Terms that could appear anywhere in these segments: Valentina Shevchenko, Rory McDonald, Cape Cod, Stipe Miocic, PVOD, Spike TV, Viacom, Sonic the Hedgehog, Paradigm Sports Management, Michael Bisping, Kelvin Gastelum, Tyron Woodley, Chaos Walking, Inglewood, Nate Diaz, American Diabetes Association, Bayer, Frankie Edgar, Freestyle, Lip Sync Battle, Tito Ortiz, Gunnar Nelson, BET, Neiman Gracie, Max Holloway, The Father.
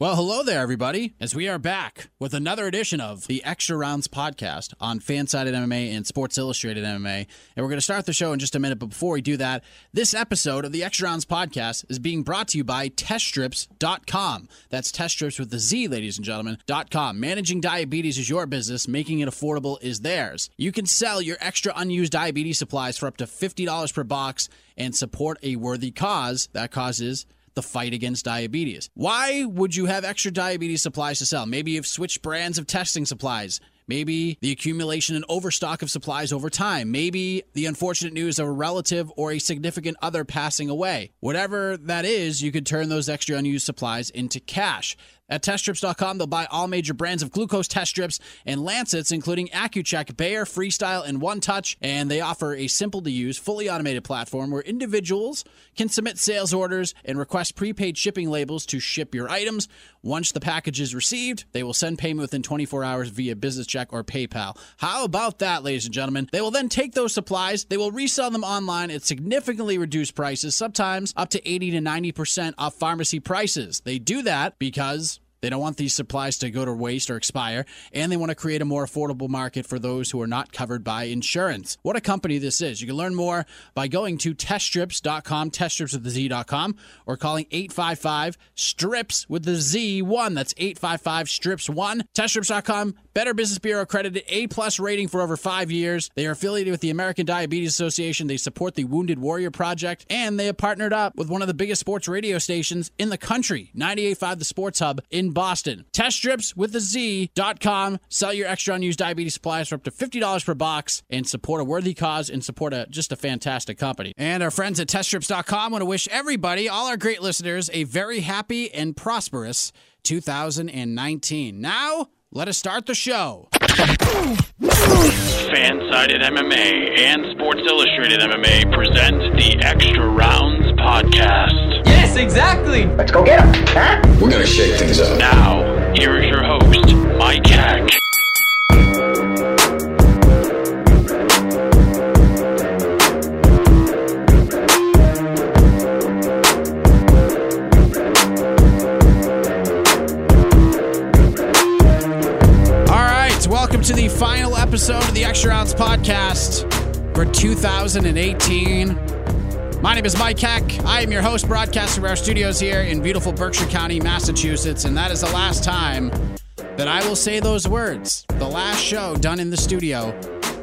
Well, hello there, everybody, as we are back with another edition of the Extra Rounds podcast on Fansided MMA and Sports Illustrated MMA, and we're going to start the show in just a minute, but before we do that, this episode of the Extra Rounds podcast is being brought to you by TestStrips.com. That's TestStrips with the Z, ladies and gentlemen, .com. Managing diabetes is your business. Making it affordable is theirs. You can sell your extra unused diabetes supplies for up to $50 per box and support a worthy cause. That cause is the fight against diabetes. Why would you have extra diabetes supplies to sell? Maybe you've switched brands of testing supplies. Maybe the accumulation and overstock of supplies over time. Maybe the unfortunate news of a relative or a significant other passing away. Whatever that is, you could turn those extra unused supplies into cash. At TestStrips.com, they'll buy all major brands of glucose test strips and lancets, including AccuCheck, Bayer, Freestyle, and One Touch, and they offer a simple-to-use, fully automated platform where individuals can submit sales orders and request prepaid shipping labels to ship your items. Once the package is received, they will send payment within 24 hours via business check or PayPal. How about that, ladies and gentlemen? They will then take those supplies, they will resell them online at significantly reduced prices, sometimes up to 80 to 90% off pharmacy prices. They do that because they don't want these supplies to go to waste or expire, and they want to create a more affordable market for those who are not covered by insurance. What a company this is. You can learn more by going to teststrips.com, teststrips with the Z.com, or calling 855-STRIPS with the Z1. That's 855-STRIPS1. Teststrips.com, Better Business Bureau accredited A-plus rating for over 5 years. They are affiliated with the American Diabetes Association. They support the Wounded Warrior Project, and they have partnered up with one of the biggest sports radio stations in the country, 98.5 The Sports Hub in Boston. TestStrips with the Z.com. Sell your extra unused diabetes supplies for up to $50 per box and support a worthy cause and support just a fantastic company. And our friends at TestStrips.com want to wish everybody, all our great listeners, a very happy and prosperous 2019. Now, let us start the show. Fansided MMA and Sports Illustrated MMA present the Extra Rounds podcast. Yes, exactly. Let's go get them. Huh? We're going to shake things up. Now, here is your host, Mike Hack. To the final episode of the Extra Rounds podcast for 2018. My name is Mike Heck. I am your host, broadcasting from our studios here in beautiful Berkshire County, Massachusetts, and that is the last time that I will say those words. The last show done in the studio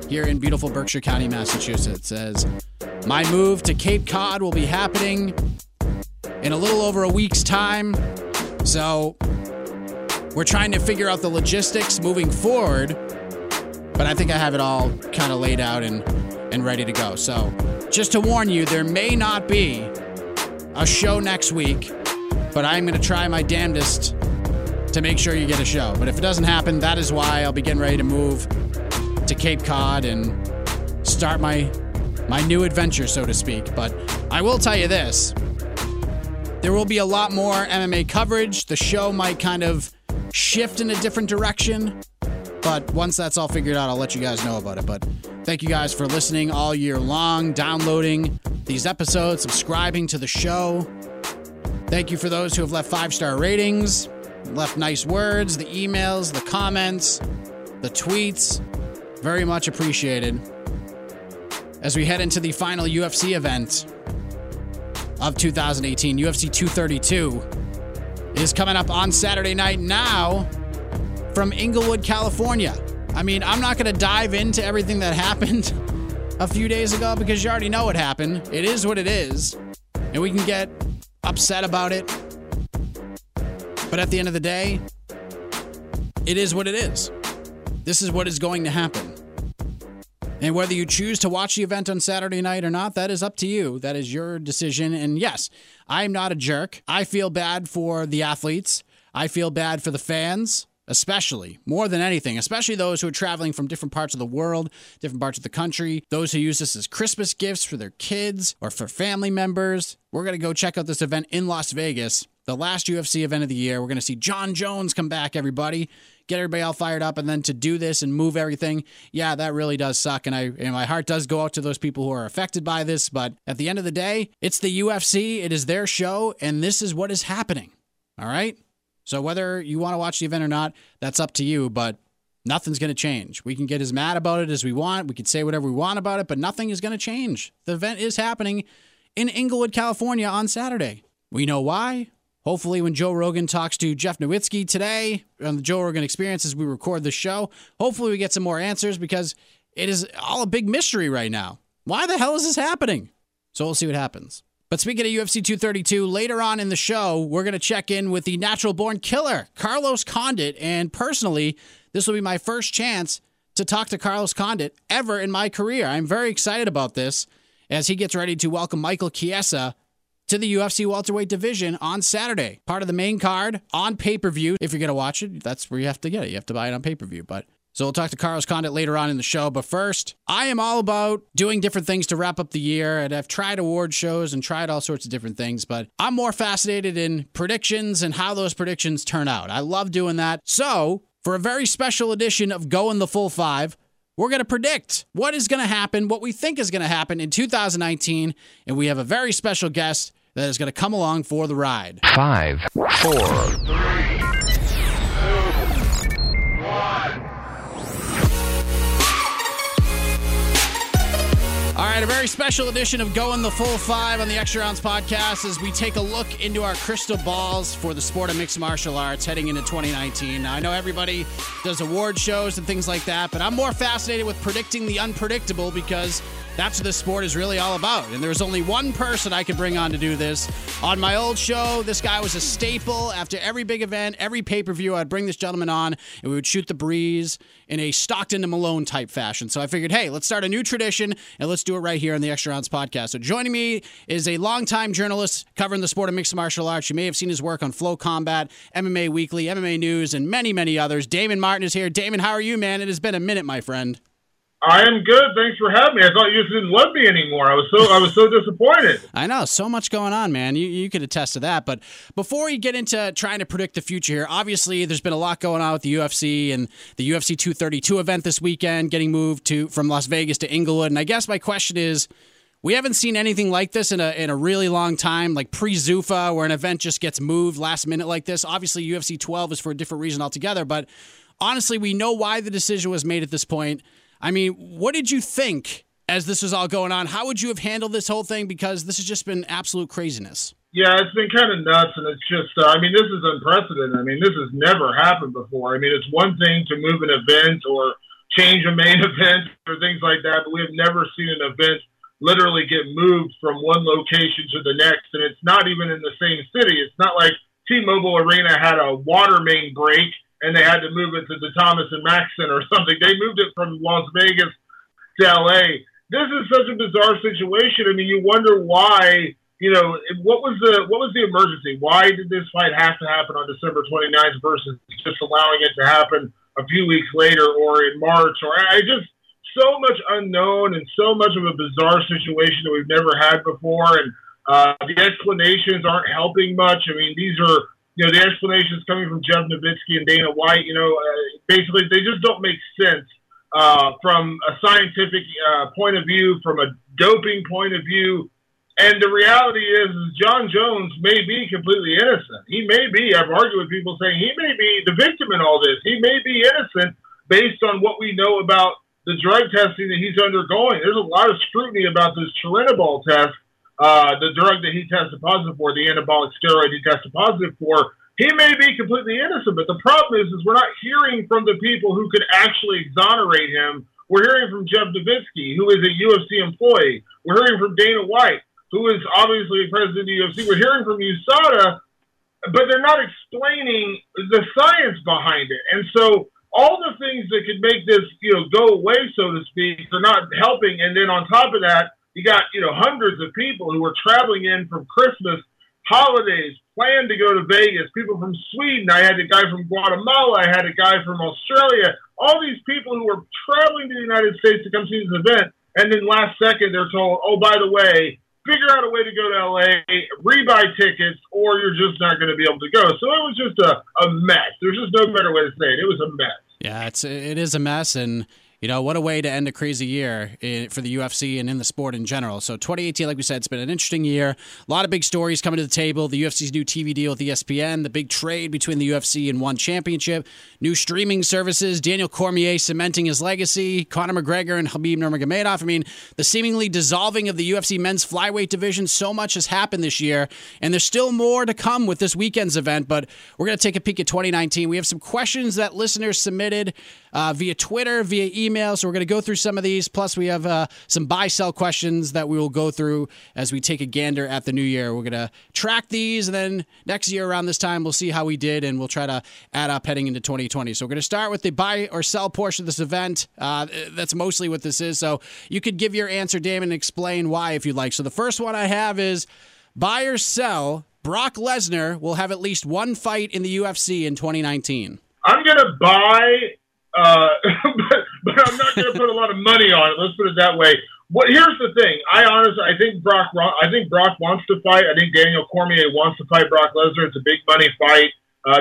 here in beautiful Berkshire County, Massachusetts, as my move to Cape Cod will be happening in a little over a week's time. So we're trying to figure out the logistics moving forward, but I think I have it all kind of laid out and ready to go. So just to warn you, there may not be a show next week, but I'm going to try my damnedest to make sure you get a show. But if it doesn't happen, that is why I'll be getting ready to move to Cape Cod and start my new adventure, so to speak. But I will tell you this, there will be a lot more MMA coverage. The show might kind of shift in a different direction, but once that's all figured out, I'll let you guys know about it. But thank you guys for listening all year long, downloading these episodes, subscribing to the show. Thank you for those who have left 5-star ratings, left nice words, the emails, the comments, the tweets. Very much appreciated. As we head into the final UFC event of 2018, UFC 232 is coming up on Saturday night now from Inglewood, California. I mean, I'm not going to dive into everything that happened a few days ago because you already know what happened. It is what it is, and we can get upset about it. But at the end of the day, it is what it is. This is what is going to happen. And whether you choose to watch the event on Saturday night or not, that is up to you. That is your decision. And yes, I am not a jerk. I feel bad for the athletes. I feel bad for the fans, especially, more than anything, especially those who are traveling from different parts of the world, different parts of the country, those who use this as Christmas gifts for their kids or for family members. We're going to go check out this event in Las Vegas, the last UFC event of the year. We're going to see John Jones come back, everybody. Get everybody all fired up, and then to do this and move everything, yeah, that really does suck, and my heart does go out to those people who are affected by this, but at the end of the day, it's the UFC, it is their show, and this is what is happening, all right? So whether you want to watch the event or not, that's up to you, but nothing's going to change. We can get as mad about it as we want. We can say whatever we want about it, but nothing is going to change. The event is happening in Inglewood, California on Saturday. We know why. Hopefully when Joe Rogan talks to Jeff Novitzky today on the Joe Rogan Experience as we record the show, hopefully we get some more answers because it is all a big mystery right now. Why the hell is this happening? So we'll see what happens. But speaking of UFC 232, later on in the show, we're going to check in with the natural-born killer, Carlos Condit. And personally, this will be my first chance to talk to Carlos Condit ever in my career. I'm very excited about this as he gets ready to welcome Michael Chiesa to the UFC welterweight division on Saturday. Part of the main card on pay-per-view. If you're going to watch it, that's where you have to get it. You have to buy it on pay-per-view, but... So we'll talk to Carlos Condit later on in the show. But first, I am all about doing different things to wrap up the year. And I've tried award shows and tried all sorts of different things. But I'm more fascinated in predictions and how those predictions turn out. I love doing that. So for a very special edition of Going the Full Five, we're going to predict what is going to happen, what we think is going to happen in 2019. And we have a very special guest that is going to come along for the ride. 5, 4, 3, 2, 1. All right, a very special edition of Going the Full Five on the Extra Rounds podcast as we take a look into our crystal balls for the sport of mixed martial arts heading into 2019. Now, I know everybody does award shows and things like that, but I'm more fascinated with predicting the unpredictable because that's what this sport is really all about. And there's only one person I could bring on to do this. On my old show, this guy was a staple. After every big event, every pay-per-view, I'd bring this gentleman on and we would shoot the breeze in a Stockton to Malone type fashion. So I figured, hey, let's start a new tradition and let's do it right here on the Extra Rounds podcast. So joining me is a longtime journalist covering the sport of mixed martial arts. You may have seen his work on Flow Combat, MMA Weekly, MMA News, and many, many others. Damon Martin is here. Damon, how are you, man? It has been a minute, my friend. I am good. Thanks for having me. I thought you just didn't love me anymore. I was so disappointed. I know. So much going on, man. You could attest to that. But before you get into trying to predict the future here, obviously there's been a lot going on with the UFC and the UFC 232 event this weekend, getting moved from Las Vegas to Inglewood. And I guess my question is, we haven't seen anything like this in a really long time, like pre-Zuffa, where an event just gets moved last minute like this. Obviously, UFC 12 is for a different reason altogether. But honestly, we know why the decision was made at this point. I mean, what did you think as this was all going on? How would you have handled this whole thing? Because this has just been absolute craziness. Yeah, it's been kind of nuts, and it's just, this is unprecedented. I mean, this has never happened before. I mean, it's one thing to move an event or change a main event or things like that, but we have never seen an event literally get moved from one location to the next, and it's not even in the same city. It's not like T-Mobile Arena had a water main break and they had to move it to the Thomas and Mack Center or something. They moved it from Las Vegas to L.A. This is such a bizarre situation. I mean, you wonder why, what was the emergency? Why did this fight have to happen on December 29th versus just allowing it to happen a few weeks later or in March? Or so much unknown and so much of a bizarre situation that we've never had before. And the explanations aren't helping much. I mean, these are... the explanations coming from Jeff Novitzky and Dana White, basically they just don't make sense from a scientific point of view, from a doping point of view. And the reality is John Jones may be completely innocent. He may be, I've argued with people saying, he may be the victim in all this. He may be innocent based on what we know about the drug testing that he's undergoing. There's a lot of scrutiny about this Trinibol test. The drug that he tested positive for, the anabolic steroid he tested positive for, he may be completely innocent. But the problem is we're not hearing from the people who could actually exonerate him. We're hearing from Jeff Novitzky, who is a UFC employee. We're hearing from Dana White, who is obviously president of the UFC. We're hearing from USADA, but they're not explaining the science behind it. And so all the things that could make this, go away, so to speak, they're not helping. And then on top of that, you got, hundreds of people who are traveling in from Christmas, holidays, planned to go to Vegas, people from Sweden. I had a guy from Guatemala. I had a guy from Australia. All these people who are traveling to the United States to come see this event, and then last second they're told, oh, by the way, figure out a way to go to L.A., re-buy tickets, or you're just not going to be able to go. So it was just a mess. There's just no better way to say it. It was a mess. Yeah, it is a mess, and... you know, what a way to end a crazy year for the UFC and in the sport in general. So 2018, like we said, it's been an interesting year. A lot of big stories coming to the table. The UFC's new TV deal with ESPN, the big trade between the UFC and One Championship, new streaming services, Daniel Cormier cementing his legacy, Conor McGregor and Khabib Nurmagomedov. I mean, the seemingly dissolving of the UFC men's flyweight division. So much has happened this year, and there's still more to come with this weekend's event, but we're going to take a peek at 2019. We have some questions that listeners submitted via Twitter, via email, so we're going to go through some of these. Plus, we have some buy-sell questions that we will go through as we take a gander at the new year. We're going to track these, and then next year around this time, we'll see how we did, and we'll try to add up heading into 2020. So we're going to start with the buy or sell portion of this event. That's mostly what this is, so you could give your answer, Damon, and explain why if you'd like. So the first one I have is buy or sell, Brock Lesnar will have at least one fight in the UFC in 2019. I'm going to buy, but I'm not going to put a lot of money on it. Let's put it that way. Here's the thing. I think Brock wants to fight. I think Daniel Cormier wants to fight Brock Lesnar. It's a big money fight.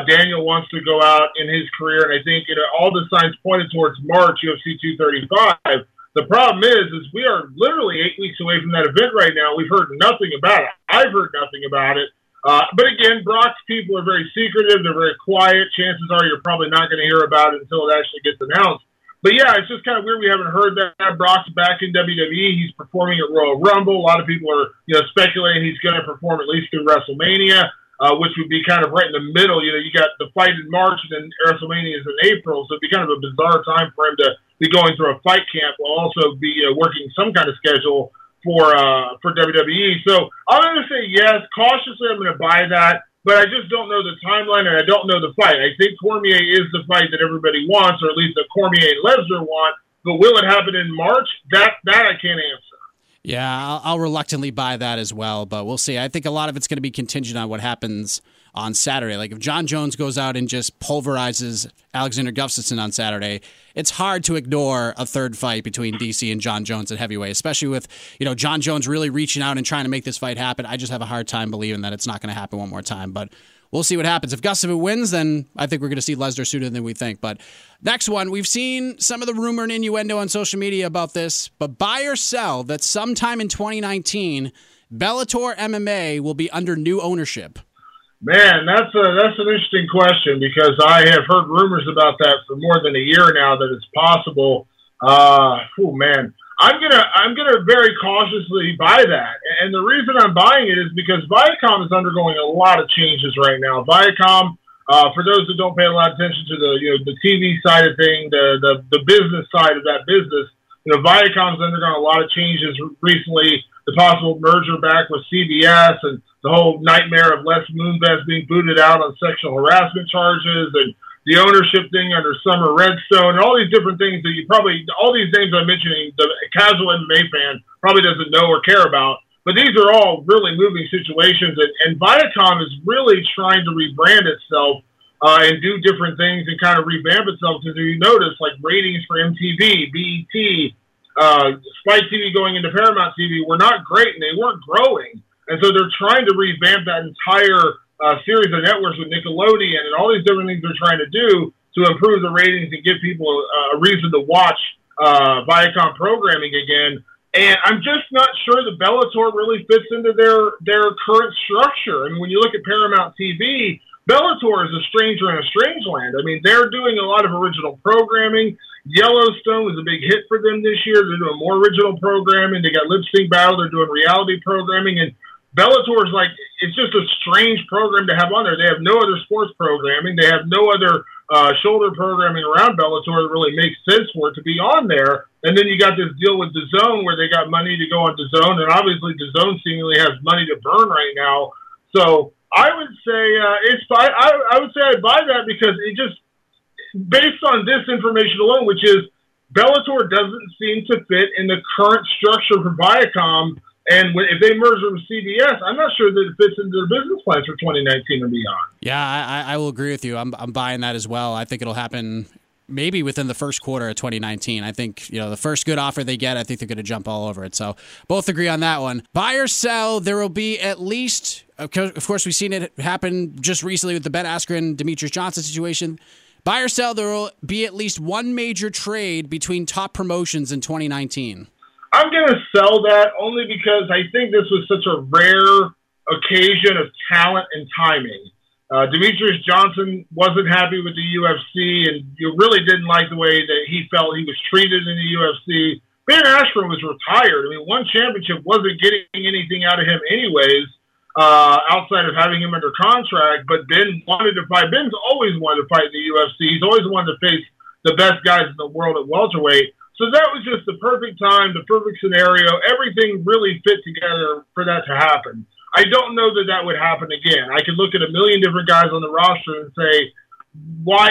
Daniel wants to go out in his career, and I think, you know, all the signs pointed towards March, UFC 235. The problem is we are literally 8 weeks away from that event right now. We've heard nothing about it. I've heard nothing about it. But again, Brock's people are very secretive. They're very quiet. Chances are you're probably not going to hear about it until it actually gets announced. But yeah, it's just kind of weird we haven't heard that. Brock's back in WWE. He's performing at Royal Rumble. A lot of people are, you know, speculating he's going to perform at least through WrestleMania, which would be kind of right in the middle. You know, you got the fight in March and then WrestleMania is in April, so it'd be kind of a bizarre time for him to be going through a fight camp while also be working some kind of schedule for WWE. So I'm going to say yes. Cautiously, I'm going to buy that, but I just don't know the timeline and I don't know the fight. I think Cormier is the fight that everybody wants, or at least that Cormier and Lesnar want, but will it happen in March? That I can't answer. Yeah, I'll reluctantly buy that as well, but we'll see. I think a lot of it's going to be contingent on what happens on Saturday. Like if John Jones goes out and just pulverizes Alexander Gustafsson on Saturday, it's hard to ignore a third fight between DC and John Jones at heavyweight, especially with, you know, John Jones really reaching out and trying to make this fight happen. I just have a hard time believing that it's not going to happen one more time, but we'll see what happens. If Gustafsson wins, then I think we're going to see Lesnar sooner than we think. But next one, we've seen some of the rumor and innuendo on social media about this, but buy or sell that sometime in 2019, Bellator MMA will be under new ownership. Man, that's an interesting question because I have heard rumors about that for more than a year now that it's possible. I'm gonna very cautiously buy that, and the reason I'm buying it is because Viacom is undergoing a lot of changes right now. Viacom, for those that don't pay a lot of attention to the TV side of thing, the business side of that business, you know, Viacom's undergone a lot of changes recently. The possible merger back with CBS and the whole nightmare of Les Moonves being booted out on sexual harassment charges and the ownership thing under Summer Redstone and all these different things that all these names I'm mentioning, the casual MMA fan probably doesn't know or care about. But these are all really moving situations, and Viacom is really trying to rebrand itself and do different things and kind of revamp itself. Because you notice, like, ratings for MTV, BET, Spike TV going into Paramount TV were not great, and they weren't growing. And so they're trying to revamp that entire series of networks with Nickelodeon and all these different things they're trying to do to improve the ratings and give people a reason to watch Viacom programming again. And I'm just not sure the Bellator really fits into their current structure. I mean, when you look at Paramount TV, Bellator is a stranger in a strange land. I mean, they're doing a lot of original programming. Yellowstone was a big hit for them this year. They're doing more original programming. They got Lip Sync Battle. They're doing reality programming. And Bellator is like, it's just a strange program to have on there. They have no other sports programming. They have no other shoulder programming around Bellator that really makes sense for it to be on there. And then you got this deal with DAZN where they got money to go on DAZN. And obviously DAZN seemingly has money to burn right now. So I would say I'd buy that because it just, based on this information alone, which is Bellator doesn't seem to fit in the current structure for Viacom, and if they merge with CBS, I'm not sure that it fits into their business plans for 2019 and beyond. Yeah, I will agree with you. I'm buying that as well. I think it'll happen maybe within the first quarter of 2019. I think, you know, the first good offer they get, I think they're going to jump all over it. So both agree on that one. Buy or sell, there will be at least, of course, we've seen it happen just recently with the Ben Askren, Demetrius Johnson situation. Buy or sell, there will be at least one major trade between top promotions in 2019. I'm going to sell that only because I think this was such a rare occasion of talent and timing. Demetrius Johnson wasn't happy with the UFC, and you really didn't like the way that he felt he was treated in the UFC. Ben Askren was retired. I mean, One Championship wasn't getting anything out of him anyways, outside of having him under contract, but Ben wanted to fight. Ben's always wanted to fight in the UFC. He's always wanted to face the best guys in the world at welterweight. So that was just the perfect time, the perfect scenario. Everything really fit together for that to happen. I don't know that that would happen again. I could look at a million different guys on the roster and say, why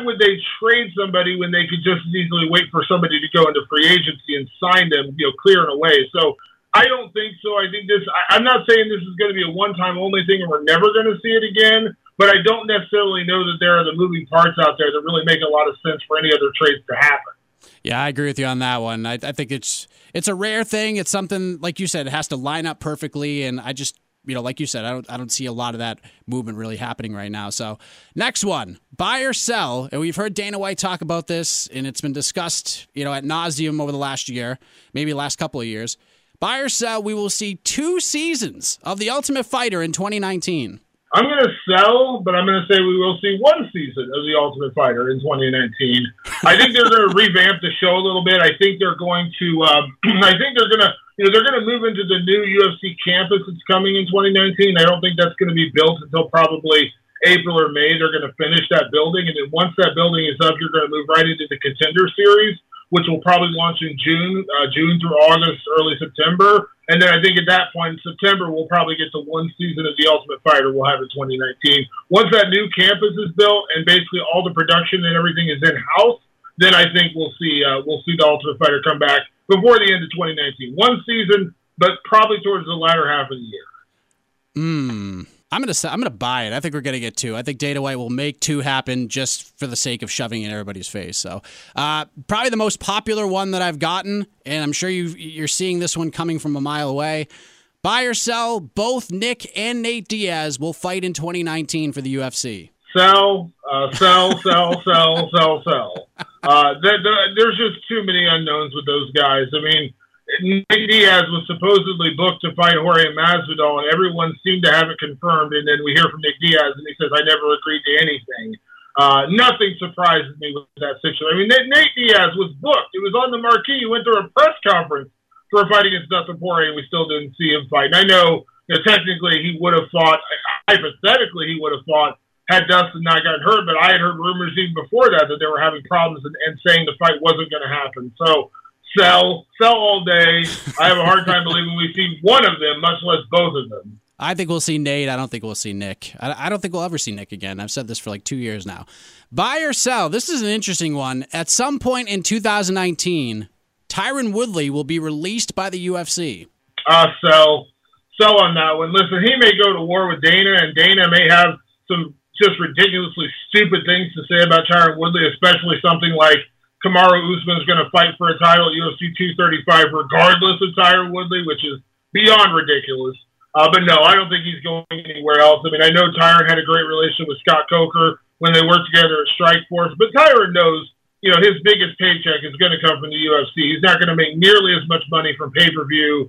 would they trade somebody when they could just as easily wait for somebody to go into free agency and sign them, clear and away? So I don't think so. I think I'm not saying this is going to be a one-time only thing and we're never going to see it again, but I don't necessarily know that there are the moving parts out there that really make a lot of sense for any other trades to happen. Yeah, I agree with you on that one. I think it's a rare thing. It's something, like you said, it has to line up perfectly, and I just, like you said, I don't see a lot of that movement really happening right now. So next one, buy or sell, and we've heard Dana White talk about this, and it's been discussed, ad nauseum over the last year, maybe last couple of years. Buy or sell, we will see 2 seasons of The Ultimate Fighter in 2019. I'm going to sell, but I'm going to say we will see 1 season of The Ultimate Fighter in 2019. I think they're going to revamp the show a little bit. I think they're going to. I think they're going to. They're going to move into the new UFC campus that's coming in 2019. I don't think that's going to be built until probably April or May. They're going to finish that building, and then once that building is up, you're going to move right into the Contender Series, which will probably launch in June through August, early September. And then I think at that point in September, we'll probably get to 1 season of The Ultimate Fighter we'll have in 2019. Once that new campus is built and basically all the production and everything is in-house, then I think we'll see The Ultimate Fighter come back before the end of 2019. 1 season, but probably towards the latter half of the year. I'm gonna buy it. I think we're gonna get 2. I think Dana White will make 2 happen just for the sake of shoving it in everybody's face. So probably the most popular one that I've gotten, and I'm sure you're seeing this one coming from a mile away. Buy or sell, both Nick and Nate Diaz will fight in 2019 for the UFC. Sell. There's just too many unknowns with those guys. I mean, Nate Diaz was supposedly booked to fight Jorge Masvidal, and everyone seemed to have it confirmed, and then we hear from Nick Diaz, and he says, I never agreed to anything. Nothing surprises me with that situation. I mean, Nate Diaz was booked. It was on the marquee. He went through a press conference for a fight against Dustin Poirier, and we still didn't see him fight. And I know, technically he would have fought, hypothetically he would have fought, had Dustin not gotten hurt, but I had heard rumors even before that they were having problems and saying the fight wasn't going to happen. So, Sell all day. I have a hard time believing we see one of them, much less both of them. I think we'll see Nate. I don't think we'll see Nick. I don't think we'll ever see Nick again. I've said this for like 2 years now. Buy or sell. This is an interesting one. At some point in 2019, Tyron Woodley will be released by the UFC. Sell on that one. Listen, he may go to war with Dana, and Dana may have some just ridiculously stupid things to say about Tyron Woodley, especially something like, Kamaru Usman's going to fight for a title at UFC 235 regardless of Tyron Woodley, which is beyond ridiculous. But no, I don't think he's going anywhere else. I mean, I know Tyron had a great relationship with Scott Coker when they worked together at Strikeforce, but Tyron knows, his biggest paycheck is going to come from the UFC. He's not going to make nearly as much money from pay-per-view,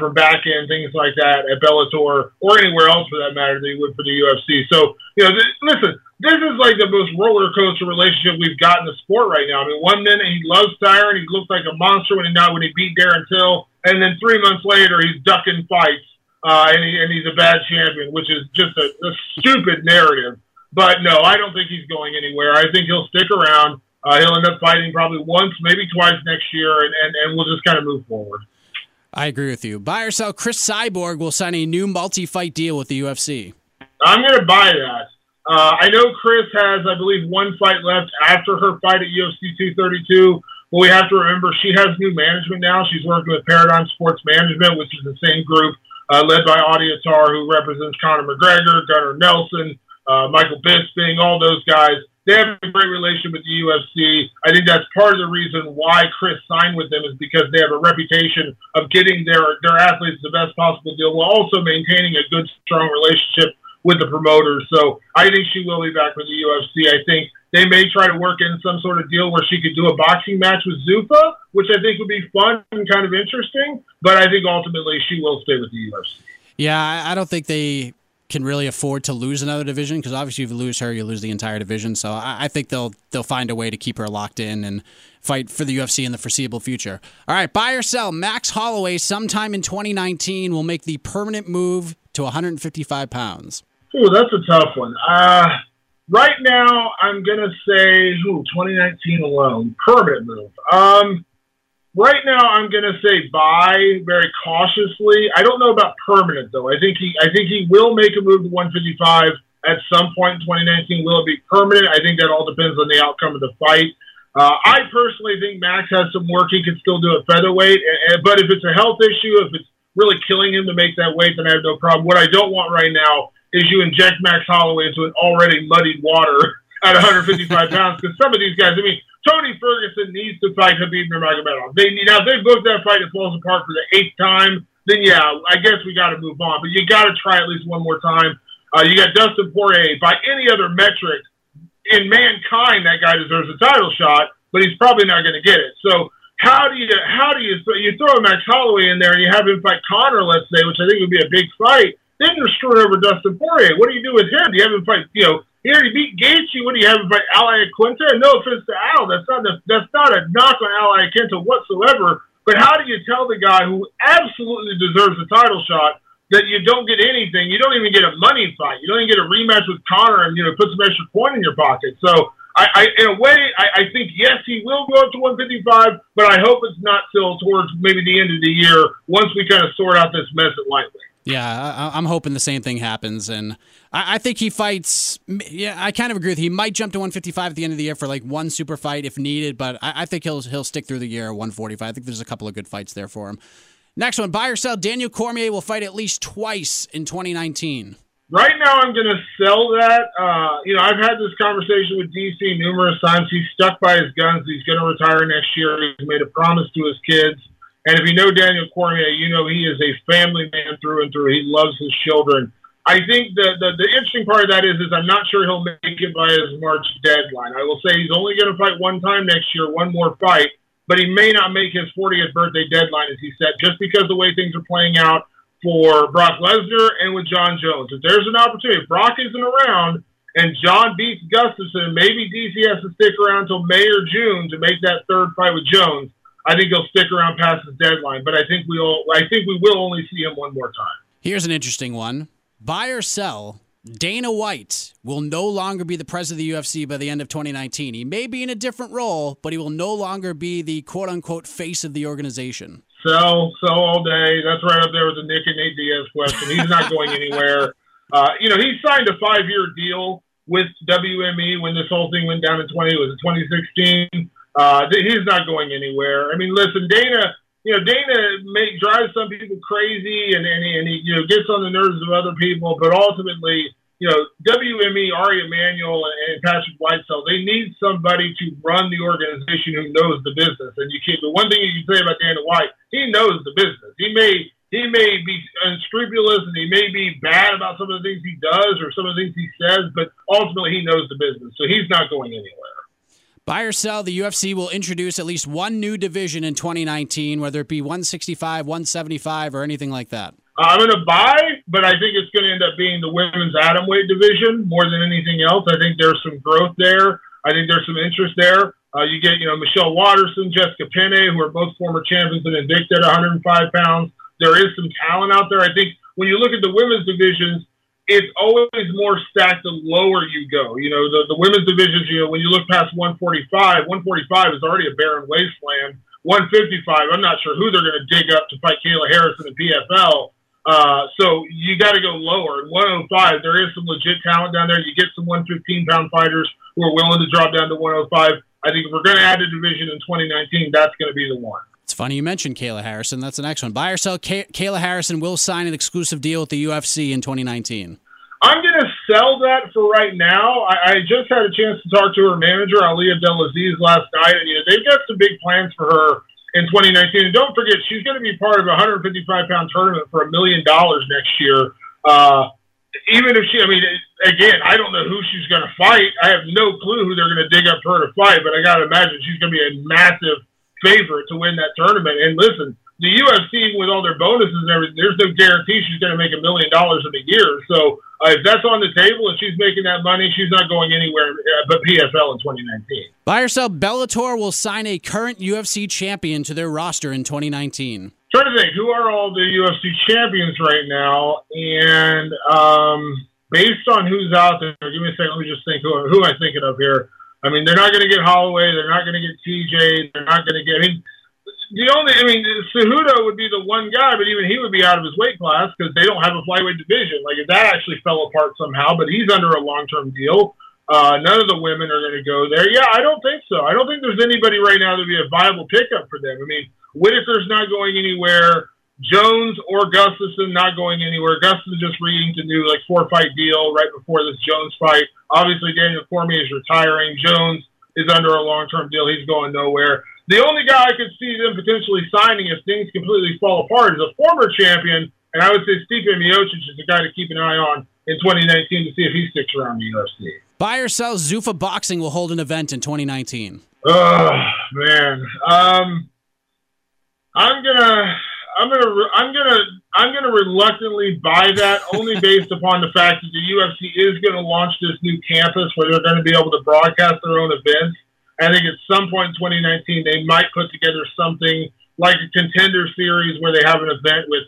from back-end, things like that, at Bellator, or anywhere else for that matter, that he would for the UFC. So, listen, this is like the most roller coaster relationship we've got in the sport right now. I mean, one minute he loves Tyron, he looks like a monster when he beat Darren Till, and then 3 months later he's ducking fights and he's a bad champion, which is just a stupid narrative. But no, I don't think he's going anywhere. I think he'll stick around. He'll end up fighting probably once, maybe twice next year, and we'll just kind of move forward. I agree with you. Buy or sell, Chris Cyborg will sign a new multi-fight deal with the UFC. I'm going to buy that. I know Chris has, I believe, 1 fight left after her fight at UFC 232, but we have to remember she has new management now. She's working with Paradigm Sports Management, which is the same group led by Adi Attar, who represents Conor McGregor, Gunnar Nelson, Michael Bisping, all those guys. They have a great relationship with the UFC. I think that's part of the reason why Chris signed with them is because they have a reputation of getting their athletes the best possible deal while also maintaining a good, strong relationship with the promoters. So I think she will be back with the UFC. I think They may try to work in some sort of deal where she could do a boxing match with Zuffa, which I think would be fun and kind of interesting. But I think ultimately she will stay with the UFC. Yeah, I don't think they can really afford to lose another division, because obviously if you lose her, you lose the entire division. So I think they'll find a way to keep her locked in and fight for the UFC in the foreseeable future. All right, buy or sell. Max Holloway sometime in 2019 will make the permanent move to 155 pounds. Ooh, that's a tough one. Right now, I'm going to say 2019 alone, permanent move. Right now, I'm going to say buy very cautiously. I don't know about permanent, though. I think he will make a move to 155 at some point in 2019. Will it be permanent? I think that all depends on the outcome of the fight. I personally think Max has some work he can still do at featherweight, but if it's a health issue, if it's really killing him to make that weight, then I have no problem. What I don't want right now is you inject Max Holloway into an already muddied water at 155 pounds, because some of these guys, Tony Ferguson needs to fight Khabib Nurmagomedov. Now, if they book that fight and it falls apart for the eighth time, then yeah, I guess we got to move on. But you got to try at least one more time. You got Dustin Poirier. By any other metric, in mankind, that guy deserves a title shot, but he's probably not going to get it. So how do you throw Max Holloway in there and you have him fight Conor, let's say, which I think would be a big fight. Then you're screwed over Dustin Poirier. What do you do with him? Do you have him fight, he already beat Gaethje. What do you have him fight Ally Aquinta? No offense to Al, that's not a knock on Ally Aquinta whatsoever, but how do you tell the guy who absolutely deserves a title shot that you don't get anything? You don't even get a money fight. You don't even get a rematch with Conor and, put some extra coin in your pocket. So I think, yes, he will go up to 155, but I hope it's not till towards maybe the end of the year once we kind of sort out this mess at lightweight. Yeah, I'm hoping the same thing happens, and I think he fights. Yeah, I kind of agree with you. He might jump to 155 at the end of the year for like one super fight if needed, but I think he'll stick through the year at 145. I think there's a couple of good fights there for him. Next one, buy or sell. Daniel Cormier will fight at least twice in 2019. Right now, I'm going to sell that. I've had this conversation with DC numerous times. He's stuck by his guns. He's going to retire next year. He's made a promise to his kids. And if you know Daniel Cormier, he is a family man through and through. He loves his children. I think the interesting part of that is I'm not sure he'll make it by his March deadline. I will say he's only going to fight one time next year, one more fight, but he may not make his 40th birthday deadline, as he said, just because the way things are playing out for Brock Lesnar and with John Jones. If there's an opportunity, if Brock isn't around and John beats Gustafson, maybe DC has to stick around until May or June to make that third fight with Jones. I think he'll stick around past his deadline, but I think we will only see him one more time. Here's an interesting one. Buy or sell, Dana White will no longer be the president of the UFC by the end of 2019. He may be in a different role, but he will no longer be the quote-unquote face of the organization. Sell all day. That's right up there with the Nick and Nate Diaz question. He's not going anywhere. He signed a 5-year deal with WME when this whole thing went down in 2016. He's not going anywhere. Listen, Dana. Dana drives some people crazy, and he gets on the nerves of other people. But ultimately, WME, Ari Emanuel, and Patrick Whitesell, they need somebody to run the organization who knows the business. And the one thing you can say about Dana White, he knows the business. He may be unscrupulous, and he may be bad about some of the things he does or some of the things he says. But ultimately, he knows the business, so he's not going anywhere. Buy or sell, the UFC will introduce at least one new division in 2019, whether it be 165, 175, or anything like that. I'm going to buy, but I think it's going to end up being the women's atomweight division more than anything else. I think there's some growth there. I think there's some interest there. You get, Michelle Watterson, Jessica Penne, who are both former champions and Invicta at 105 pounds. There is some talent out there. I think when you look at the women's divisions, it's always more stacked the lower you go. The women's divisions, when you look past 145 is already a barren wasteland. 155, I'm not sure who they're going to dig up to fight Kayla Harris in the PFL. So you got to go lower. In 105, there is some legit talent down there. You get some 115-pound fighters who are willing to drop down to 105. I think if we're going to add a division in 2019, that's going to be the one. It's funny you mentioned Kayla Harrison. That's the next one. Buy or sell, Kayla Harrison will sign an exclusive deal with the UFC in 2019. I'm going to sell that for right now. I just had a chance to talk to her manager, Alia Abdelaziz, last night, and they've got some big plans for her in 2019. And don't forget, she's going to be part of a 155-pound tournament for $1 million next year. even if she, I mean, again, I don't know who she's going to fight. I have no clue who they're going to dig up her to fight, but I got to imagine she's going to be a massive favorite to win that tournament. And listen, the UFC, with all their bonuses and everything, there's no guarantee she's going to make $1 million in a year. So if that's on the table and she's making that money, she's not going anywhere but PFL in 2019. Buy or sell, Bellator will sign a current UFC champion to their roster in 2019. Trying to think, who are all the UFC champions right now? And based on who's out there, give me a second, let me just think who am I thinking of here. I mean, they're not going to get Holloway, they're not going to get TJ, they're not going to get... Cejudo would be the one guy, but even he would be out of his weight class because they don't have a flyweight division. Like, if that actually fell apart somehow, but he's under a long-term deal. None of the women are going to go there. Yeah, I don't think so. I don't think there's anybody right now that would be a viable pickup for them. I mean, Whitaker's not going anywhere. Jones or Gustafson not going anywhere. Gustafson just reading to new, like, 4-fight deal right before this Jones fight. Obviously, Daniel Cormier is retiring. Jones is under a long-term deal. He's going nowhere. The only guy I could see them potentially signing if things completely fall apart is a former champion, and I would say Stipe Miocic is the guy to keep an eye on in 2019 to see if he sticks around the UFC. Buy or sell, Zuffa Boxing will hold an event in 2019. Oh, man. I'm gonna reluctantly buy that only based upon the fact that the UFC is gonna launch this new campus where they're gonna be able to broadcast their own events. I think at some point in 2019 they might put together something like a Contender Series where they have an event with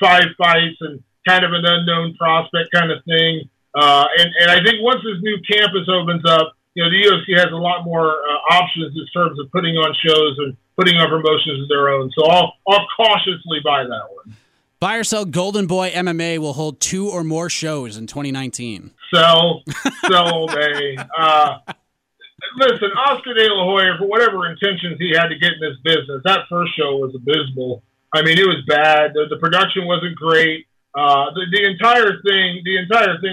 5 fights and kind of an unknown prospect kind of thing. And I think once this new campus opens up, the UFC has a lot more options in terms of putting on shows and putting on promotions of their own. So I'll cautiously buy that one. Buy or sell, Golden Boy MMA will hold 2 or more shows in 2019. Sell, baby. Listen, Oscar De La Hoya, for whatever intentions he had to get in this business, that first show was abysmal. I mean, it was bad. The production wasn't great. The entire thing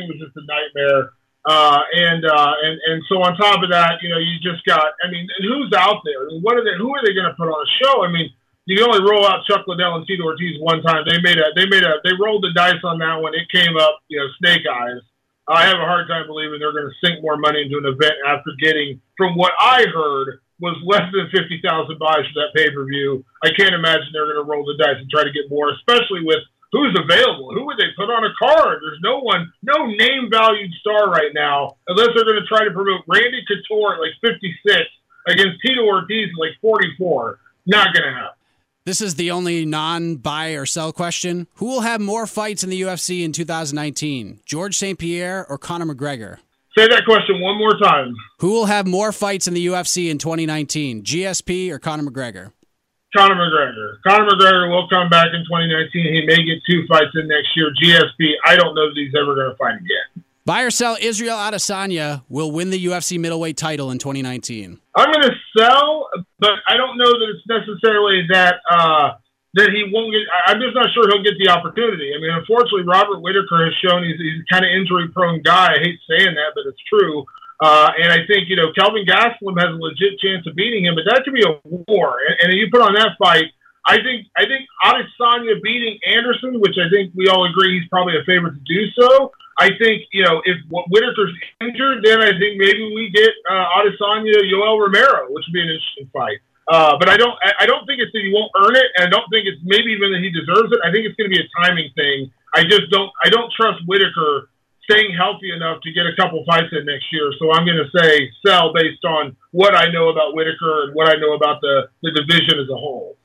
was just a nightmare. And so on top of that, you just got, I mean, who's out there? I mean, who are they going to put on a show? I mean, you can only roll out Chuck Liddell and Tito Ortiz one time. They rolled the dice on that one. It came up, snake eyes. I have a hard time believing they're going to sink more money into an event after getting, from what I heard, was less than 50,000 buys for that pay-per-view. I can't imagine they're going to roll the dice and try to get more, especially with who's available. Who would they put on a card? There's no one, no name-valued star right now, unless they're going to try to promote Randy Couture at like 56 against Tito Ortiz at like 44. Not going to happen. This is the only non-buy or sell question. Who will have more fights in the UFC in 2019, George St. Pierre or Conor McGregor? Say that question one more time. Who will have more fights in the UFC in 2019, GSP or Conor McGregor? Conor McGregor. Conor McGregor will come back in 2019. He may get 2 fights in next year. GSP, I don't know that he's ever going to fight again. Buy or sell, Israel Adesanya will win the UFC middleweight title in 2019. I'm going to sell, but I don't know that it's necessarily that he won't get. I'm just not sure he'll get the opportunity. I mean, unfortunately, Robert Whitaker has shown he's kind of injury-prone guy. I hate saying that, but it's true. And I think, Kelvin Gastelum has a legit chance of beating him, but that could be a war. And you put on that fight, I think Adesanya beating Anderson, which I think we all agree he's probably a favorite to do so. I think, if Whitaker's injured, then I think maybe we get Adesanya, Yoel Romero, which would be an interesting fight. But I don't think it's that he won't earn it, and I don't think it's maybe even that he deserves it. I think it's going to be a timing thing. I don't trust Whitaker staying healthy enough to get a couple fights in next year. So I'm going to say sell based on what I know about Whitaker and what I know about the division as a whole.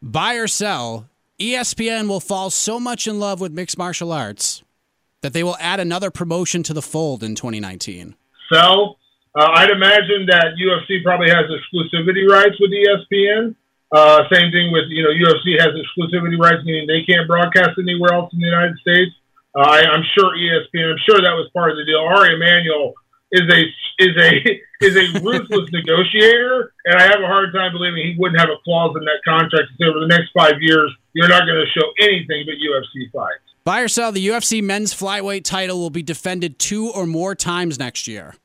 Buy or sell, ESPN will fall so much in love with mixed martial arts that they will add another promotion to the fold in 2019. Sell. I'd imagine that UFC probably has exclusivity rights with ESPN. Same thing with, UFC has exclusivity rights, meaning they can't broadcast anywhere else in the United States. I'm sure ESPN, I'm sure that was part of the deal. Ari Emanuel is a ruthless negotiator, and I have a hard time believing he wouldn't have a clause in that contract to say over the next 5 years you're not going to show anything but UFC fights. Buy or sell, the UFC men's flyweight title will be defended 2 or more times next year.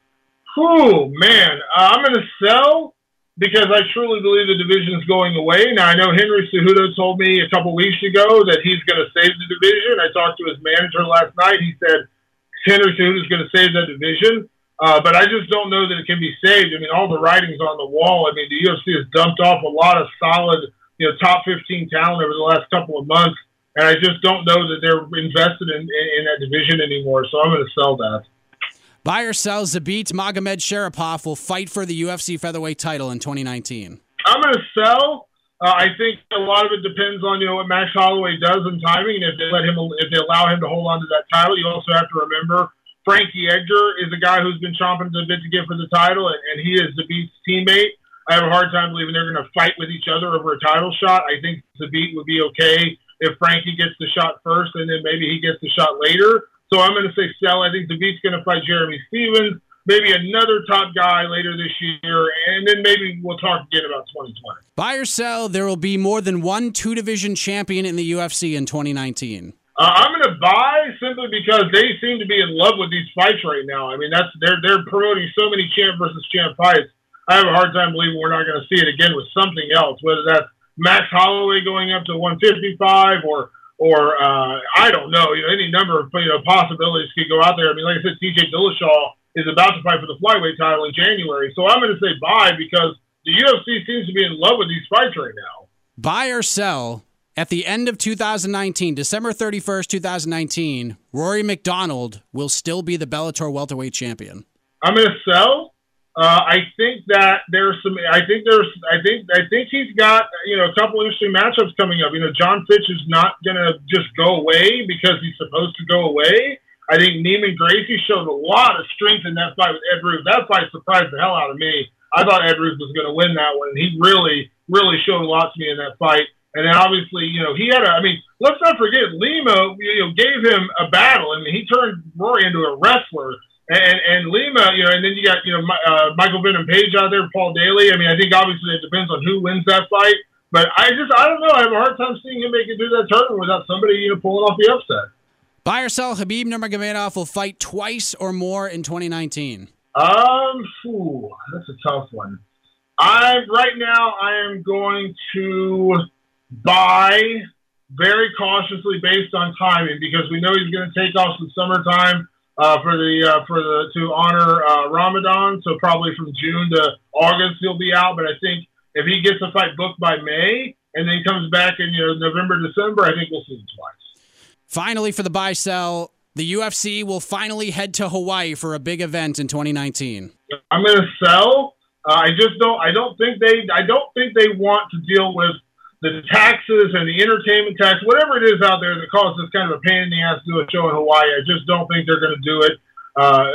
Oh, man. I'm going to sell because I truly believe the division's going away. Now, I know Henry Cejudo told me a couple weeks ago that he's going to save the division. I talked to his manager last night. He said, Henderson is going to save that division. But I just don't know that it can be saved. I mean, all the writing's on the wall. I mean, the UFC has dumped off a lot of solid, you know, top 15 talent over the last couple of months. And I just don't know that they're invested in that division anymore. So I'm going to sell that. Buy or sell, Zabit Magomed Sharapov will fight for the UFC featherweight title in 2019. I'm going to sell. I think a lot of it depends on, you know, what Max Holloway does in timing. And if they let him, if they allow him to hold on to that title, you also have to remember Frankie Edgar is a guy who's been chomping at the bit to get for the title, and he is Zabit's teammate. I have a hard time believing they're going to fight with each other over a title shot. I think Zabit would be okay if Frankie gets the shot first, and then maybe he gets the shot later. So I'm going to say sell. I think Zabit's going to fight Jeremy Stevens, maybe another top guy later this year, and then maybe we'll talk again about 2020. Buy or sell, there will be more than one two-division champion in the UFC in 2019. I'm going to buy simply because they seem to be in love with these fights right now. I mean, that's they're promoting so many champ versus champ fights. I have a hard time believing we're not going to see it again with something else, whether that's Max Holloway going up to 155 or I don't know, you know, any number of, you know, possibilities could go out there. I mean, like I said, TJ Dillashaw is about to fight for the flyweight title in January. So I'm going to say buy because the UFC seems to be in love with these fights right now. Buy or sell. At the end of 2019, December 31st, 2019, Rory McDonald will still be the Bellator welterweight champion. I'm going to sell. I think he's got, you know, a couple interesting matchups coming up. You know, John Fitch is not going to just go away because he's supposed to go away. I think Neiman Gracie showed a lot of strength in that fight with Ed Ruth. That fight surprised the hell out of me. I thought Ed Ruth was going to win that one. He really, really showed a lot to me in that fight. And then obviously, you know, he had a, I mean, let's not forget, Lima, you know, gave him a battle. I mean, he turned Rory into a wrestler. And Lima, you know, and then you got, you know, Michael Venom Page out there, Paul Daly. I mean, I think obviously it depends on who wins that fight. But I don't know. I have a hard time seeing him make it through that tournament without somebody, you know, pulling off the upset. Buy or sell, Khabib Nurmagomedov will fight twice or more in 2019. That's a tough one. I am going to buy very cautiously based on timing because we know he's going to take off some summertime to honor Ramadan. So probably from June to August he'll be out. But I think if he gets a fight booked by May and then comes back in, you know, November, December, I think we'll see him twice. Finally, for the buy sell, the UFC will finally head to Hawaii for a big event in 2019. I'm going to sell. I don't think they want to deal with the taxes and the entertainment tax, whatever it is out there that causes kind of a pain in the ass to do a show in Hawaii. I just don't think they're going to do it.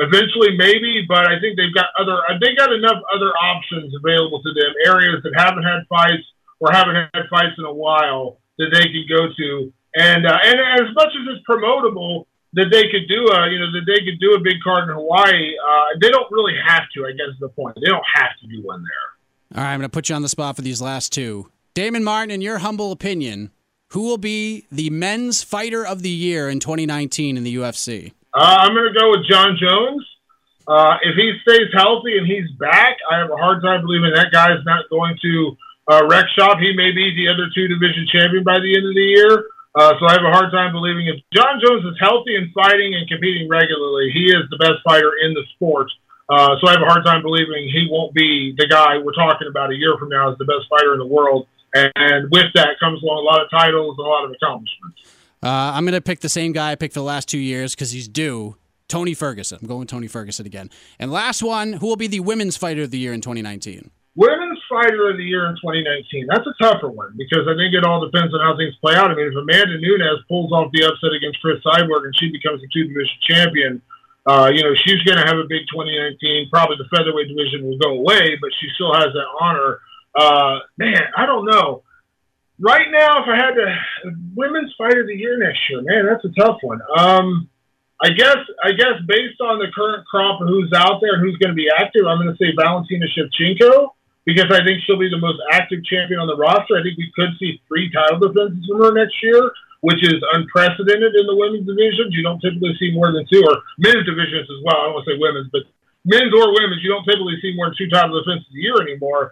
Eventually, maybe, but I think they got enough other options available to them, areas that haven't had fights or haven't had fights in a while that they could go to. And as much as it's promotable, that they could do a big card in Hawaii. They don't really have to, I guess is the point. They don't have to do one there. All right, I'm going to put you on the spot for these last two. Damon Martin, in your humble opinion, who will be the men's fighter of the year in 2019 in the UFC? I'm going to go with John Jones. If he stays healthy and he's back, I have a hard time believing that guy is not going to wreck shop. He may be the other two-division champion by the end of the year. So I have a hard time believing if John Jones is healthy and fighting and competing regularly, he is the best fighter in the sport. So I have a hard time believing he won't be the guy we're talking about a year from now as the best fighter in the world. And with that comes along a lot of titles and a lot of accomplishments. I'm going to pick the same guy I picked for the last 2 years because he's due, Tony Ferguson. I'm going with Tony Ferguson again. And last one, who will be the women's fighter of the year in 2019? Women's fighter of the year in 2019. That's a tougher one because I think it all depends on how things play out. I mean, if Amanda Nunes pulls off the upset against Chris Cyborg and she becomes a two-division champion, you know, she's going to have a big 2019. Probably the featherweight division will go away, but she still has that honor. Man, I don't know. Right now, if I had to, women's fighter of the year next year, man, that's a tough one. I guess based on the current crop of who's out there and who's going to be active, I'm going to say Valentina Shevchenko. Because I think she'll be the most active champion on the roster. I think we could see 3 title defenses from her next year, which is unprecedented in the women's divisions. You don't typically see more than 2, or men's divisions as well. I don't want to say women's, but men's or women's, you don't typically see more than 2 title defenses a year anymore.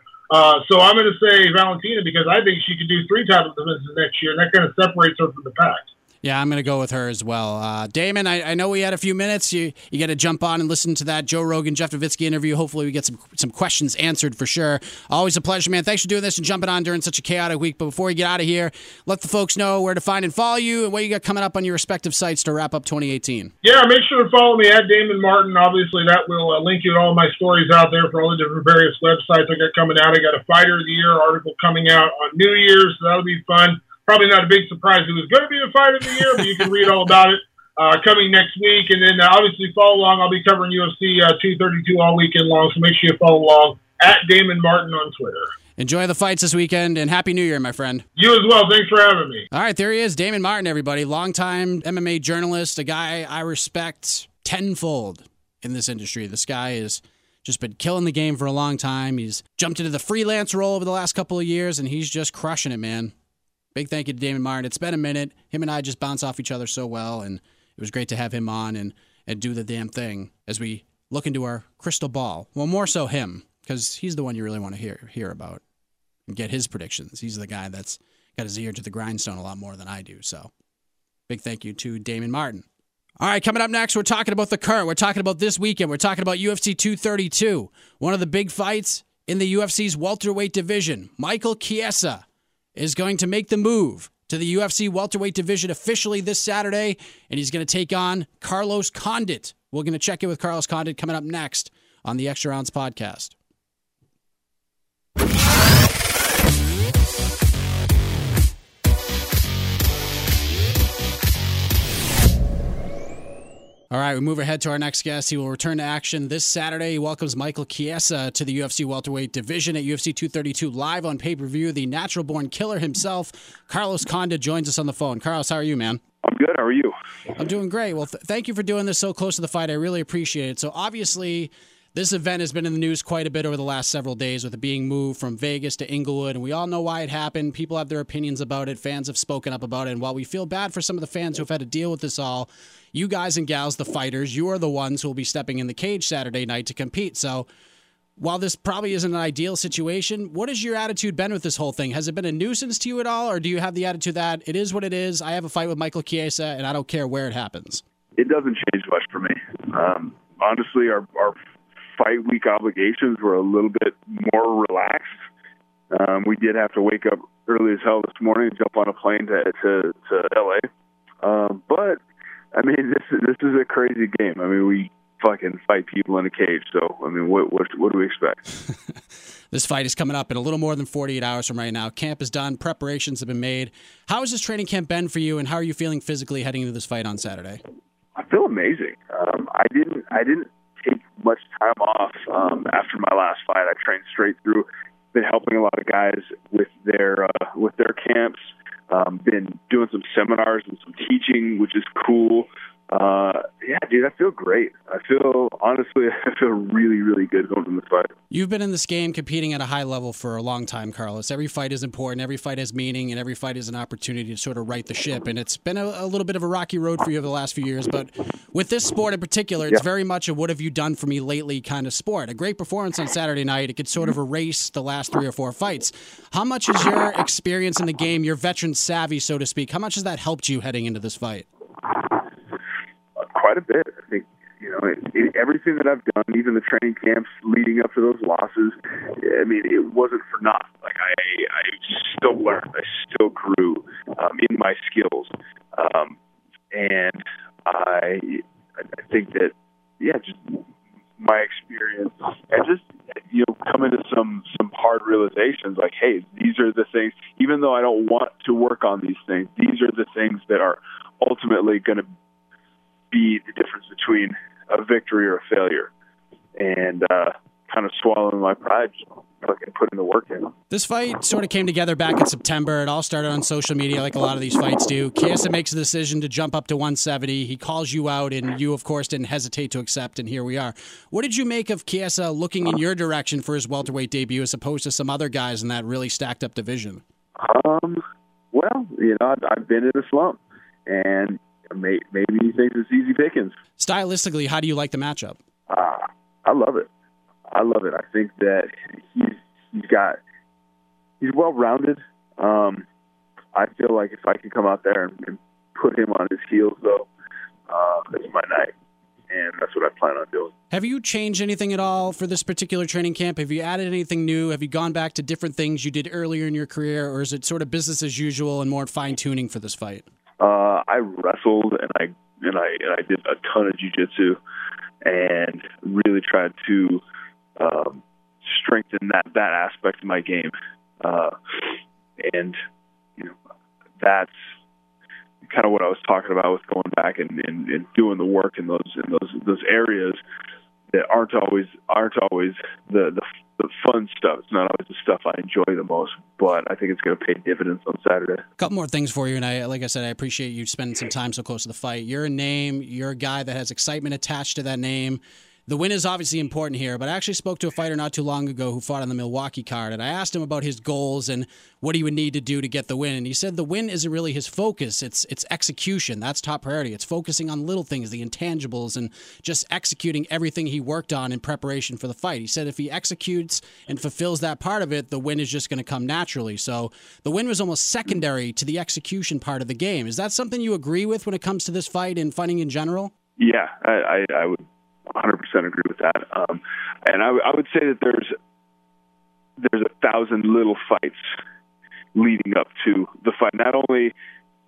So I'm going to say Valentina because I think she could do 3 title defenses next year, and that kind of separates her from the pack. Yeah, I'm going to go with her as well. Damon, I know we had a few minutes. You got to jump on and listen to that Joe Rogan, Jeff Novitzky interview. Hopefully we get some questions answered for sure. Always a pleasure, man. Thanks for doing this and jumping on during such a chaotic week. But before you get out of here, let the folks know where to find and follow you and what you got coming up on your respective sites to wrap up 2018. Yeah, make sure to follow me at Damon Martin. Obviously, that will link you to all my stories out there for all the different various websites I got coming out. I got a Fighter of the Year article coming out on New Year's, so that'll be fun. Probably not a big surprise it was going to be the Fight of the Year, but you can read all about it coming next week. And then, obviously, follow along. I'll be covering UFC 232 all weekend long, so make sure you follow along at Damon Martin on Twitter. Enjoy the fights this weekend, and Happy New Year, my friend. You as well. Thanks for having me. All right, there he is, Damon Martin, everybody. Longtime MMA journalist, a guy I respect tenfold in this industry. This guy is... just been killing the game for a long time. He's jumped into the freelance role over the last couple of years, and he's just crushing it, man. Big thank you to Damon Martin. It's been a minute. Him and I just bounce off each other so well, and it was great to have him on and do the damn thing as we look into our crystal ball. Well, more so him, because he's the one you really want to hear about and get his predictions. He's the guy that's got his ear to the grindstone a lot more than I do. So big thank you to Damon Martin. All right, coming up next, we're talking about the current. We're talking about this weekend. We're talking about UFC 232, one of the big fights in the UFC's welterweight division. Michael Chiesa is going to make the move to the UFC welterweight division officially this Saturday, and he's going to take on Carlos Condit. We're going to check in with Carlos Condit coming up next on the Extra Rounds podcast. All right, we move ahead to our next guest. He will return to action this Saturday. He welcomes Michael Chiesa to the UFC welterweight division at UFC 232 live on pay-per-view. The natural-born killer himself, Carlos Condit, joins us on the phone. Carlos, how are you, man? I'm good. How are you? I'm doing great. Well, thank you for doing this so close to the fight. I really appreciate it. So, obviously, this event has been in the news quite a bit over the last several days with it being moved from Vegas to Inglewood, and we all know why it happened. People have their opinions about it. Fans have spoken up about it, and while we feel bad for some of the fans who have had to deal with this all, you guys and gals, the fighters, you are the ones who will be stepping in the cage Saturday night to compete. So while this probably isn't an ideal situation, what has your attitude been with this whole thing? Has it been a nuisance to you at all, or do you have the attitude that it is what it is, I have a fight with Michael Chiesa, and I don't care where it happens? It doesn't change much for me. Honestly, our fight week obligations were a little bit more relaxed. We did have to wake up early as hell this morning and jump on a plane to LA. But I mean, this is a crazy game. I mean, we fucking fight people in a cage. So I mean, what do we expect? This fight is coming up in a little more than 48 hours from right now. Camp is done. Preparations have been made. How has this training camp been for you, and how are you feeling physically heading into this fight on Saturday? I feel amazing. I didn't take much time off after my last fight. I trained straight through. Been helping a lot of guys with their camps. Been doing some seminars and some teaching, which is cool. Yeah, dude, I feel great. I feel really, really good going into the fight. You've been in this game competing at a high level for a long time, Carlos. Every fight is important. Every fight has meaning, and every fight is an opportunity to sort of right the ship. And it's been a little bit of a rocky road for you over the last few years. But with this sport in particular, it's very much a what have you done for me lately kind of sport. A great performance on Saturday night, it could sort of erase the last three or four fights. How much is your experience in the game, your veteran savvy, so to speak, how much has that helped you heading into this fight? Quite a bit. I think, you know, everything that I've done, even the training camps leading up to those losses, I mean, it wasn't for naught. Like, I still learned. I still grew in my skills. And I think that, yeah, just my experience and just, you know, coming to some hard realizations like, hey, these are the things, even though I don't want to work on these things, these are the things that are ultimately going to be the difference between a victory or a failure, and kind of swallowing my pride, fucking putting the work in. This fight sort of came together back in September. It all started on social media, like a lot of these fights do. Chiesa makes the decision to jump up to 170. He calls you out, and you, of course, didn't hesitate to accept. And here we are. What did you make of Chiesa looking in your direction for his welterweight debut, as opposed to some other guys in that really stacked up division? Well, you know, I've been in a slump, and maybe he thinks it's easy pickings. Stylistically, how do you like the matchup? I love it. I think that he's well-rounded. I feel like if I can come out there and put him on his heels, though, it's my night. And that's what I plan on doing. Have you changed anything at all for this particular training camp? Have you added anything new? Have you gone back to different things you did earlier in your career? Or is it sort of business as usual and more fine-tuning for this fight? I wrestled and I did a ton of jiu-jitsu and really tried to strengthen that aspect of my game. And you know, that's kind of what I was talking about with going back and doing the work in those areas that aren't always the fun stuff. It's not always the stuff I enjoy the most, but I think it's going to pay dividends on Saturday. A couple more things for you, and I appreciate you spending some time so close to the fight. You're a name. You're a guy that has excitement attached to that name. The win is obviously important here, but I actually spoke to a fighter not too long ago who fought on the Milwaukee card, and I asked him about his goals and what he would need to do to get the win, and he said the win isn't really his focus. It's execution. That's top priority. It's focusing on little things, the intangibles, and just executing everything he worked on in preparation for the fight. He said if he executes and fulfills that part of it, the win is just going to come naturally. So the win was almost secondary to the execution part of the game. Is that something you agree with when it comes to this fight and fighting in general? Yeah, I would 100% agree with that, and I would say that there's 1,000 little fights leading up to the fight. Not only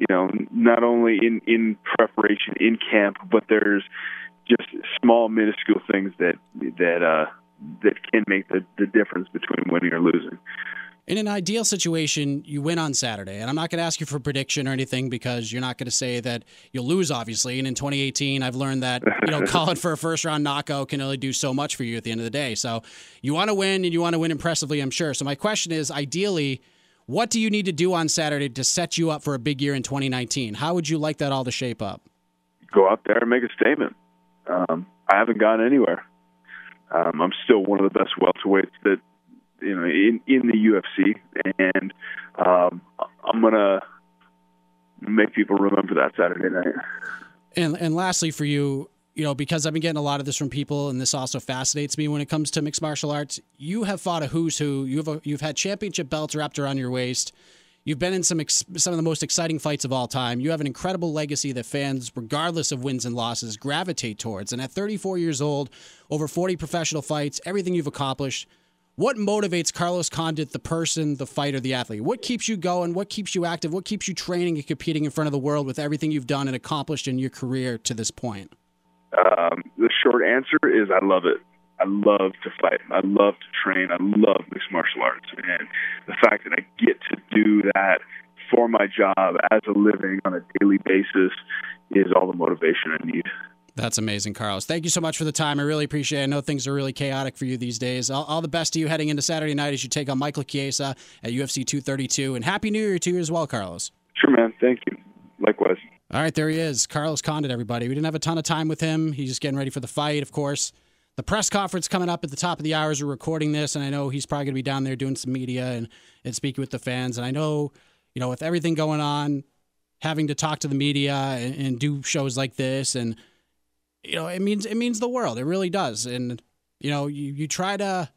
in preparation in camp, but there's just small, minuscule things that can make the difference between winning or losing. In an ideal situation, you win on Saturday, and I'm not going to ask you for a prediction or anything because you're not going to say that you'll lose, obviously. And in 2018, I've learned that calling for a first-round knockout can only do so much for you at the end of the day. So you want to win, and you want to win impressively, I'm sure. So my question is, ideally, what do you need to do on Saturday to set you up for a big year in 2019? How would you like that all to shape up? Go out there and make a statement. I haven't gone anywhere. I'm still one of the best welterweights that in the UFC, and I'm gonna make people remember that Saturday night. And lastly, for you, because I've been getting a lot of this from people, and this also fascinates me when it comes to mixed martial arts. You have fought a who's who. You've had championship belts wrapped around your waist. You've been in some of the most exciting fights of all time. You have an incredible legacy that fans, regardless of wins and losses, gravitate towards. And at 34 years old, over 40 professional fights, everything you've accomplished. What motivates Carlos Condit, the person, the fighter, the athlete? What keeps you going? What keeps you active? What keeps you training and competing in front of the world with everything you've done and accomplished in your career to this point? The short answer is I love it. I love to fight. I love to train. I love mixed martial arts. And the fact that I get to do that for my job as a living on a daily basis is all the motivation I need. That's amazing, Carlos. Thank you so much for the time. I really appreciate it. I know things are really chaotic for you these days. All the best to you heading into Saturday night as you take on Michael Chiesa at UFC 232. And Happy New Year to you as well, Carlos. Sure, man. Thank you. Likewise. All right, there he is, Carlos Condit, everybody. We didn't have a ton of time with him. He's just getting ready for the fight, of course. The press conference coming up at the top of the hour as we're recording this, and I know he's probably going to be down there doing some media and speaking with the fans. And I know, with everything going on, having to talk to the media and do shows like this and it means the world. It really does. And, you try to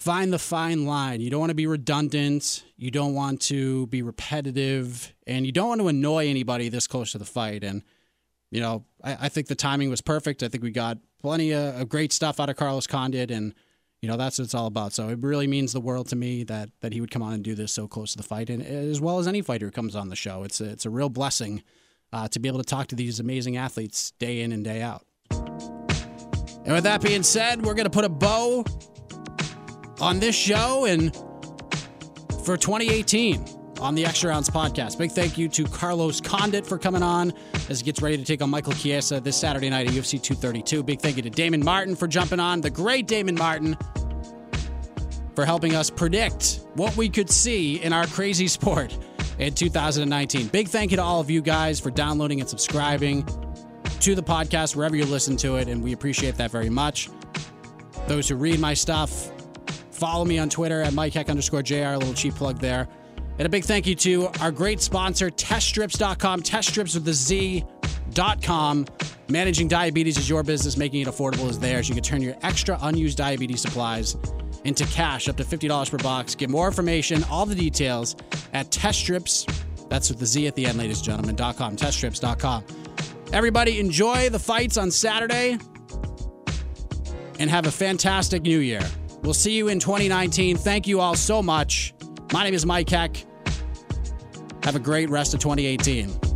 find the fine line. You don't want to be redundant. You don't want to be repetitive. And you don't want to annoy anybody this close to the fight. And, I think the timing was perfect. I think we got plenty of great stuff out of Carlos Condit. And, that's what it's all about. So it really means the world to me that he would come on and do this so close to the fight. And as well as any fighter who comes on the show, it's a real blessing to be able to talk to these amazing athletes day in and day out. And with that being said, we're going to put a bow on this show and for 2018 on the Extra Rounds podcast. Big thank you to Carlos Condit for coming on as he gets ready to take on Michael Chiesa this Saturday night at UFC 232. Big thank you to Damon Martin for jumping on, the great Damon Martin, for helping us predict what we could see in our crazy sport in 2019. Big thank you to all of you guys for downloading and subscribing to the podcast wherever you listen to it, and we appreciate that very much. Those who read my stuff, follow me on Twitter at MikeHeck_JR, a little cheap plug there. And a big thank you to our great sponsor, TestStrips.com, TestStrips.com. Managing diabetes is your business, making it affordable is theirs. You can turn your extra unused diabetes supplies into cash, up to $50 per box. Get more information, all the details at TestStrips.com. That's with the Z at the end, ladies and gentlemen. .com, TestStrips.com. Everybody, enjoy the fights on Saturday and have a fantastic new year. We'll see you in 2019. Thank you all so much. My name is Mike Heck. Have a great rest of 2018.